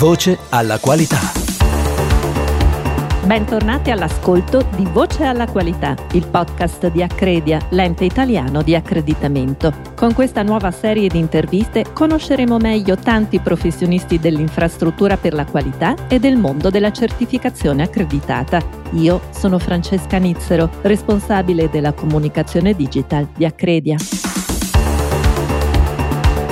Voce alla qualità. Bentornati all'ascolto di Voce alla qualità, il podcast di Accredia, l'ente italiano di accreditamento. Con questa nuova serie di interviste conosceremo meglio tanti professionisti dell'infrastruttura per la qualità e del mondo della certificazione accreditata. Io sono Francesca Nizzero, responsabile della comunicazione digital di Accredia.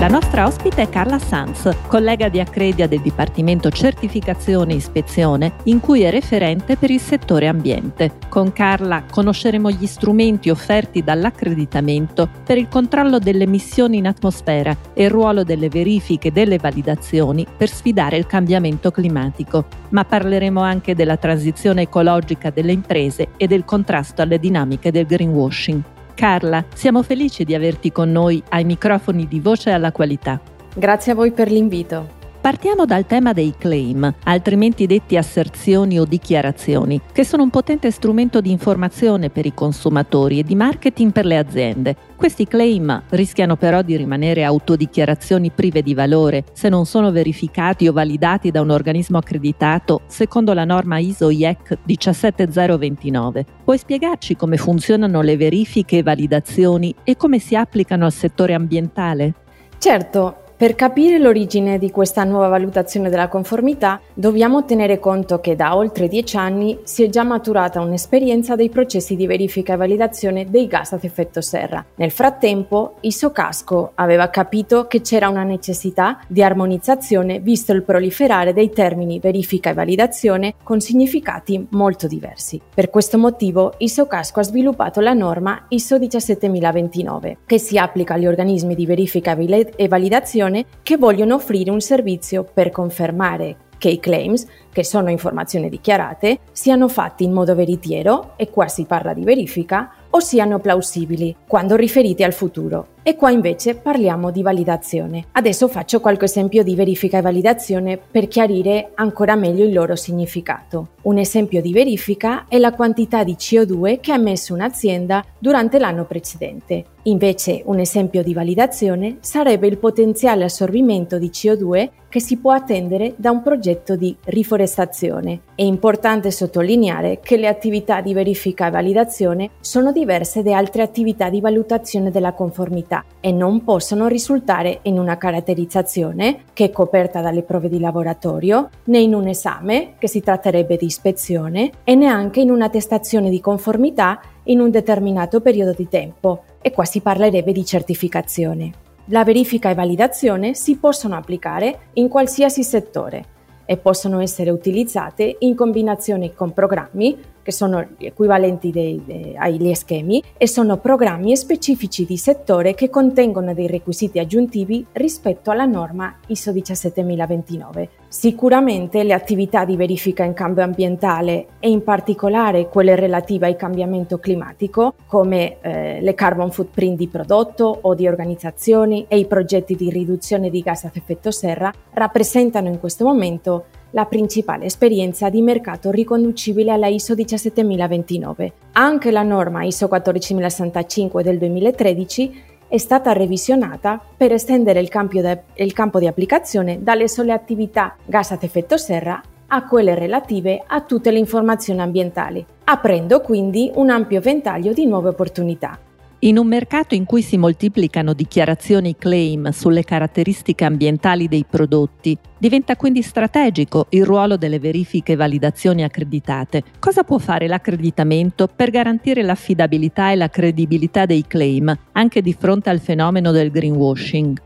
La nostra ospite è Carla Sanz, collega di Accredia del Dipartimento Certificazione e Ispezione, in cui è referente per il settore ambiente. Con Carla conosceremo gli strumenti offerti dall'accreditamento per il controllo delle emissioni in atmosfera e il ruolo delle verifiche e delle validazioni per sfidare il cambiamento climatico. Ma parleremo anche della transizione ecologica delle imprese e del contrasto alle dinamiche del greenwashing. Carla, siamo felici di averti con noi ai microfoni di Voce alla Qualità. Grazie a voi per l'invito. Partiamo dal tema dei claim, altrimenti detti asserzioni o dichiarazioni, che sono un potente strumento di informazione per i consumatori e di marketing per le aziende. Questi claim rischiano però di rimanere autodichiarazioni prive di valore se non sono verificati o validati da un organismo accreditato secondo la norma ISO/IEC 17029. Puoi spiegarci come funzionano le verifiche e validazioni e come si applicano al settore ambientale? Certo. Per capire l'origine di questa nuova valutazione della conformità, dobbiamo tenere conto che da oltre 10 anni si è già maturata un'esperienza dei processi di verifica e validazione dei gas ad effetto serra. Nel frattempo, ISO Casco aveva capito che c'era una necessità di armonizzazione visto il proliferare dei termini verifica e validazione con significati molto diversi. Per questo motivo, ISO Casco ha sviluppato la norma ISO 17029, che si applica agli organismi di verifica e validazione che vogliono offrire un servizio per confermare che i claims, che sono informazioni dichiarate, siano fatti in modo veritiero, e qua si parla di verifica, o siano plausibili, quando riferiti al futuro. E qua invece parliamo di validazione. Adesso faccio qualche esempio di verifica e validazione per chiarire ancora meglio il loro significato. Un esempio di verifica è la quantità di CO2 che ha emesso un'azienda durante l'anno precedente. Invece un esempio di validazione sarebbe il potenziale assorbimento di CO2 che si può attendere da un progetto di riforestazione. È importante sottolineare che le attività di verifica e validazione sono diverse da altre attività di valutazione della conformità e non possono risultare in una caratterizzazione, che è coperta dalle prove di laboratorio, né in un esame, che si tratterebbe di ispezione, e neanche in un'attestazione di conformità in un determinato periodo di tempo, e qua si parlerebbe di certificazione. La verifica e validazione si possono applicare in qualsiasi settore e possono essere utilizzate in combinazione con programmi, che sono gli equivalenti agli schemi, e sono programmi specifici di settore che contengono dei requisiti aggiuntivi rispetto alla norma ISO 17029. Sicuramente le attività di verifica in campo ambientale e in particolare quelle relative al cambiamento climatico, come le carbon footprint di prodotto o di organizzazioni e i progetti di riduzione di gas ad effetto serra, rappresentano in questo momento la principale esperienza di mercato riconducibile alla ISO 17029. Anche la norma ISO 14065 del 2013 è stata revisionata per estendere il campo di applicazione dalle sole attività gas ad effetto serra a quelle relative a tutte le informazioni ambientali, aprendo quindi un ampio ventaglio di nuove opportunità. In un mercato in cui si moltiplicano dichiarazioni claim sulle caratteristiche ambientali dei prodotti, diventa quindi strategico il ruolo delle verifiche e validazioni accreditate. Cosa può fare l'accreditamento per garantire l'affidabilità e la credibilità dei claim, anche di fronte al fenomeno del greenwashing?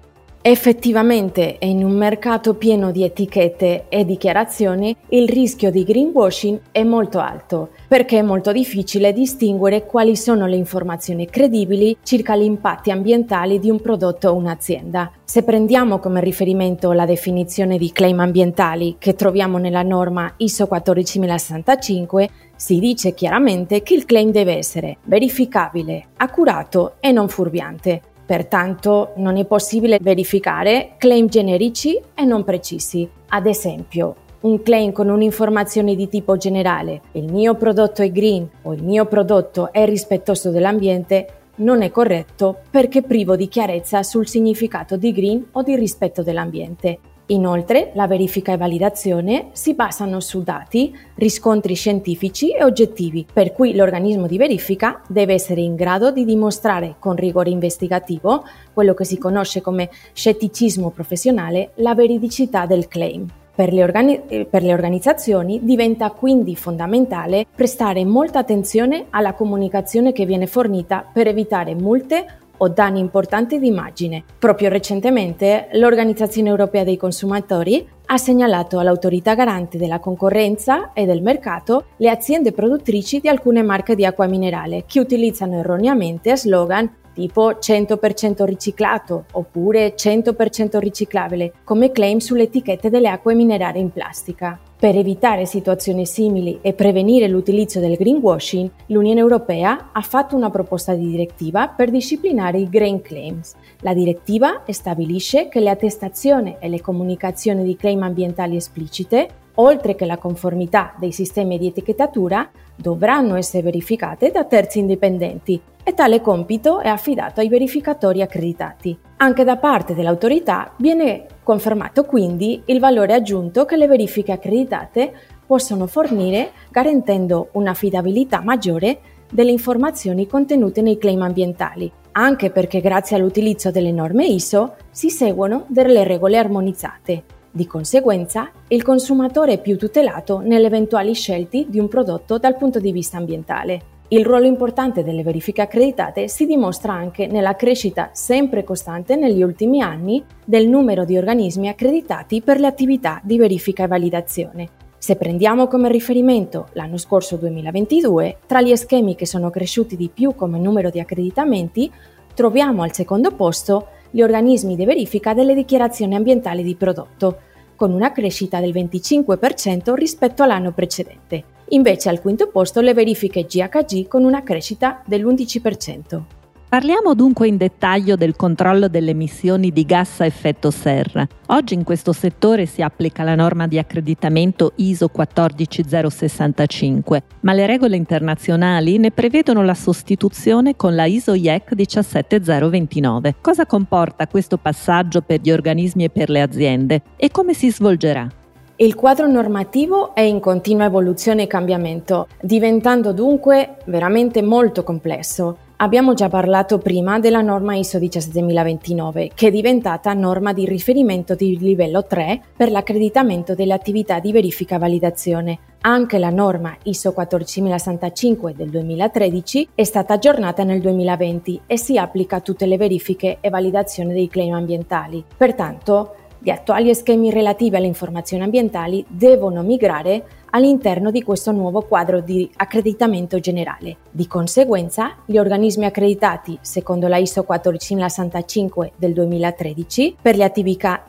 Effettivamente, in un mercato pieno di etichette e dichiarazioni, il rischio di greenwashing è molto alto, perché è molto difficile distinguere quali sono le informazioni credibili circa gli impatti ambientali di un prodotto o un'azienda. Se prendiamo come riferimento la definizione di claim ambientali che troviamo nella norma ISO 14065, si dice chiaramente che il claim deve essere verificabile, accurato e non fuorviante. Pertanto non è possibile verificare claim generici e non precisi. Ad esempio, un claim con un'informazione di tipo generale, il mio prodotto è green o il mio prodotto è rispettoso dell'ambiente, non è corretto perché privo di chiarezza sul significato di green o di rispetto dell'ambiente. Inoltre, la verifica e validazione si basano su dati, riscontri scientifici e oggettivi, per cui l'organismo di verifica deve essere in grado di dimostrare con rigore investigativo, quello che si conosce come scetticismo professionale, la veridicità del claim. Per le organizzazioni diventa quindi fondamentale prestare molta attenzione alla comunicazione che viene fornita per evitare multe o danni importanti di immagine. Proprio recentemente l'Organizzazione Europea dei Consumatori ha segnalato all'Autorità Garante della Concorrenza e del Mercato le aziende produttrici di alcune marche di acqua minerale che utilizzano erroneamente slogan tipo 100% riciclato oppure 100% riciclabile come claim sulle etichette delle acque minerali in plastica. Per evitare situazioni simili e prevenire l'utilizzo del greenwashing, l'Unione Europea ha fatto una proposta di direttiva per disciplinare i green claims. La direttiva stabilisce che le attestazioni e le comunicazioni di claim ambientali esplicite, oltre che la conformità dei sistemi di etichettatura, dovranno essere verificate da terzi indipendenti e tale compito è affidato ai verificatori accreditati. Anche da parte dell'autorità viene confermato quindi il valore aggiunto che le verifiche accreditate possono fornire, garantendo un'affidabilità maggiore delle informazioni contenute nei claim ambientali, anche perché grazie all'utilizzo delle norme ISO si seguono delle regole armonizzate. Di conseguenza, il consumatore è più tutelato nelle eventuali scelte di un prodotto dal punto di vista ambientale. Il ruolo importante delle verifiche accreditate si dimostra anche nella crescita sempre costante negli ultimi anni del numero di organismi accreditati per le attività di verifica e validazione. Se prendiamo come riferimento l'anno scorso 2022, tra gli schemi che sono cresciuti di più come numero di accreditamenti, troviamo al secondo posto gli organismi di verifica delle dichiarazioni ambientali di prodotto, con una crescita del 25% rispetto all'anno precedente. Invece al quinto posto le verifiche GHG con una crescita dell'11%. Parliamo dunque in dettaglio del controllo delle emissioni di gas a effetto serra. Oggi in questo settore si applica la norma di accreditamento ISO 14065, ma le regole internazionali ne prevedono la sostituzione con la ISO/IEC 17029. Cosa comporta questo passaggio per gli organismi e per le aziende e come si svolgerà? Il quadro normativo è in continua evoluzione e cambiamento, diventando dunque veramente molto complesso. Abbiamo già parlato prima della norma ISO 17029, che è diventata norma di riferimento di livello 3 per l'accreditamento delle attività di verifica e validazione. Anche la norma ISO 14065 del 2013 è stata aggiornata nel 2020 e si applica a tutte le verifiche e validazioni dei claim ambientali. Pertanto, gli attuali schemi relativi alle informazioni ambientali devono migrare all'interno di questo nuovo quadro di accreditamento generale. Di conseguenza, gli organismi accreditati, secondo la ISO 14065 del 2013, per le attività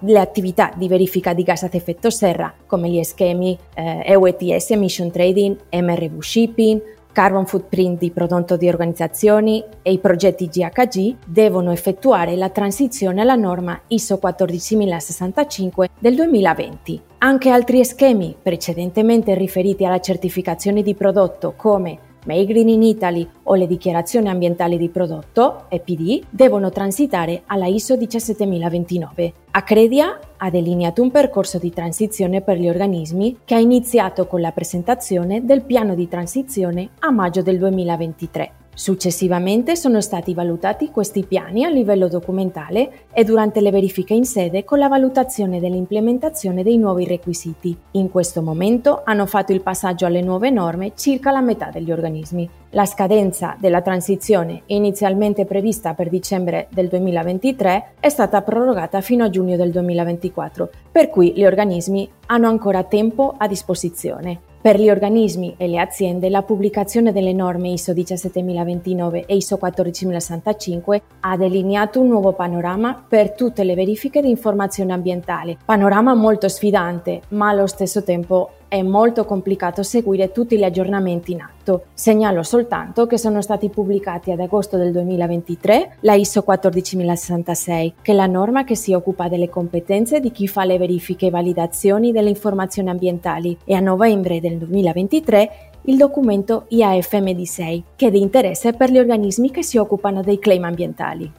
di verifica di gas ad effetto serra, come gli schemi EU ETS, Emission Trading, MRV shipping, Carbon footprint di prodotto di organizzazioni e i progetti GHG devono effettuare la transizione alla norma ISO 14065 del 2020. Anche altri schemi precedentemente riferiti alla certificazione di prodotto come May Green in Italy o le dichiarazioni ambientali di prodotto, EPD, devono transitare alla ISO 17029. Accredia ha delineato un percorso di transizione per gli organismi che ha iniziato con la presentazione del piano di transizione a maggio del 2023. Successivamente sono stati valutati questi piani a livello documentale e durante le verifiche in sede con la valutazione dell'implementazione dei nuovi requisiti. In questo momento hanno fatto il passaggio alle nuove norme circa la metà degli organismi. La scadenza della transizione, inizialmente prevista per dicembre del 2023, è stata prorogata fino a giugno del 2024, per cui gli organismi hanno ancora tempo a disposizione. Per gli organismi e le aziende la pubblicazione delle norme ISO 17029 e ISO 14065 ha delineato un nuovo panorama per tutte le verifiche di informazione ambientale. Panorama molto sfidante, ma allo stesso tempo è molto complicato seguire tutti gli aggiornamenti in atto. Segnalo soltanto che sono stati pubblicati ad agosto del 2023 la ISO 14066, che è la norma che si occupa delle competenze di chi fa le verifiche e validazioni delle informazioni ambientali, e a novembre del 2023 il documento IAF-MD6, che è di interesse per gli organismi che si occupano dei claim ambientali.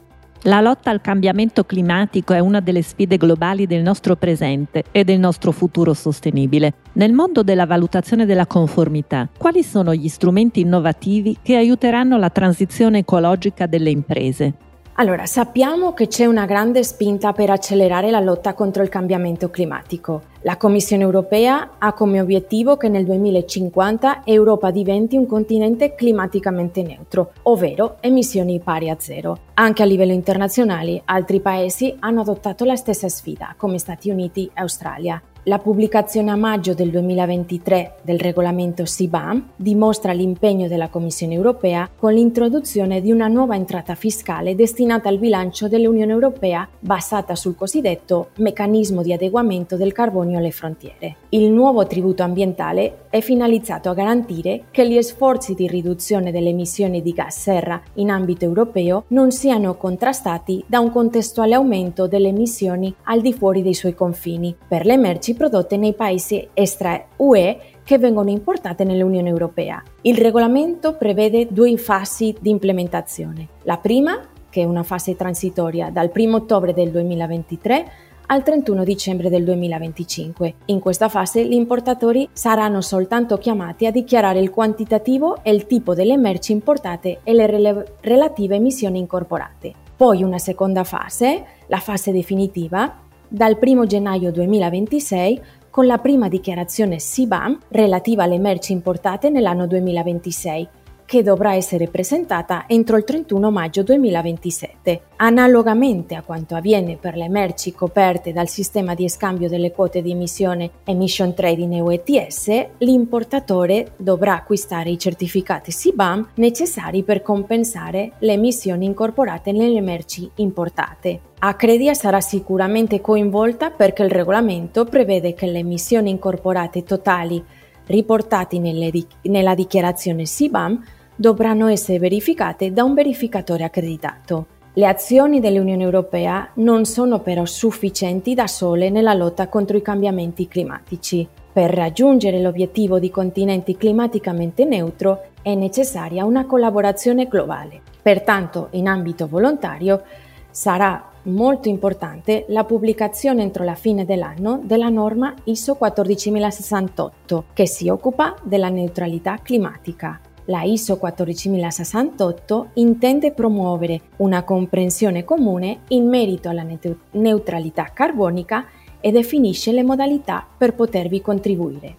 La lotta al cambiamento climatico è una delle sfide globali del nostro presente e del nostro futuro sostenibile. Nel mondo della valutazione della conformità, quali sono gli strumenti innovativi che aiuteranno la transizione ecologica delle imprese? Allora, sappiamo che c'è una grande spinta per accelerare la lotta contro il cambiamento climatico. La Commissione europea ha come obiettivo che nel 2050 Europa diventi un continente climaticamente neutro, ovvero emissioni pari a zero. Anche a livello internazionale, altri paesi hanno adottato la stessa sfida, come Stati Uniti e Australia. La pubblicazione a maggio del 2023 del regolamento CBAM dimostra l'impegno della Commissione europea con l'introduzione di una nuova entrata fiscale destinata al bilancio dell'Unione europea basata sul cosiddetto meccanismo di adeguamento del carbonio alle frontiere. Il nuovo tributo ambientale è finalizzato a garantire che gli sforzi di riduzione delle emissioni di gas serra in ambito europeo non siano contrastati da un contestuale aumento delle emissioni al di fuori dei suoi confini per le merci prodotte nei paesi extra UE che vengono importate nell'Unione Europea. Il regolamento prevede due fasi di implementazione. La prima, che è una fase transitoria dal 1 ottobre del 2023 al 31 dicembre del 2025. In questa fase gli importatori saranno soltanto chiamati a dichiarare il quantitativo e il tipo delle merci importate e le relative emissioni incorporate. Poi una seconda fase, la fase definitiva, dal 1 gennaio 2026 con la prima dichiarazione CBAM relativa alle merci importate nell'anno 2026, che dovrà essere presentata entro il 31 maggio 2027. Analogamente a quanto avviene per le merci coperte dal sistema di scambio delle quote di emissione Emission Trading EU ETS, l'importatore dovrà acquistare i certificati CBAM necessari per compensare le emissioni incorporate nelle merci importate. Accredia sarà sicuramente coinvolta perché il regolamento prevede che le emissioni incorporate totali riportati nella dichiarazione CBAM dovranno essere verificate da un verificatore accreditato. Le azioni dell'Unione Europea non sono però sufficienti da sole nella lotta contro i cambiamenti climatici. Per raggiungere l'obiettivo di continente climaticamente neutro è necessaria una collaborazione globale. Pertanto, in ambito volontario, sarà molto importante la pubblicazione entro la fine dell'anno della norma ISO 14068 che si occupa della neutralità climatica. La ISO 14068 intende promuovere una comprensione comune in merito alla neutralità carbonica e definisce le modalità per potervi contribuire.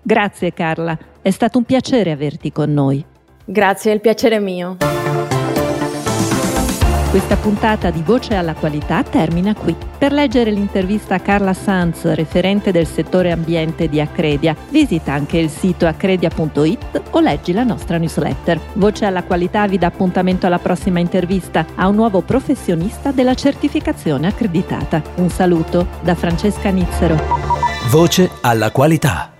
Grazie Carla, è stato un piacere averti con noi. Grazie, il piacere è mio. Questa puntata di Voce alla Qualità termina qui. Per leggere l'intervista a Carla Sanz, referente del settore ambiente di Accredia, visita anche il sito accredia.it o leggi la nostra newsletter. Voce alla Qualità vi dà appuntamento alla prossima intervista a un nuovo professionista della certificazione accreditata. Un saluto da Francesca Nizzero. Voce alla Qualità.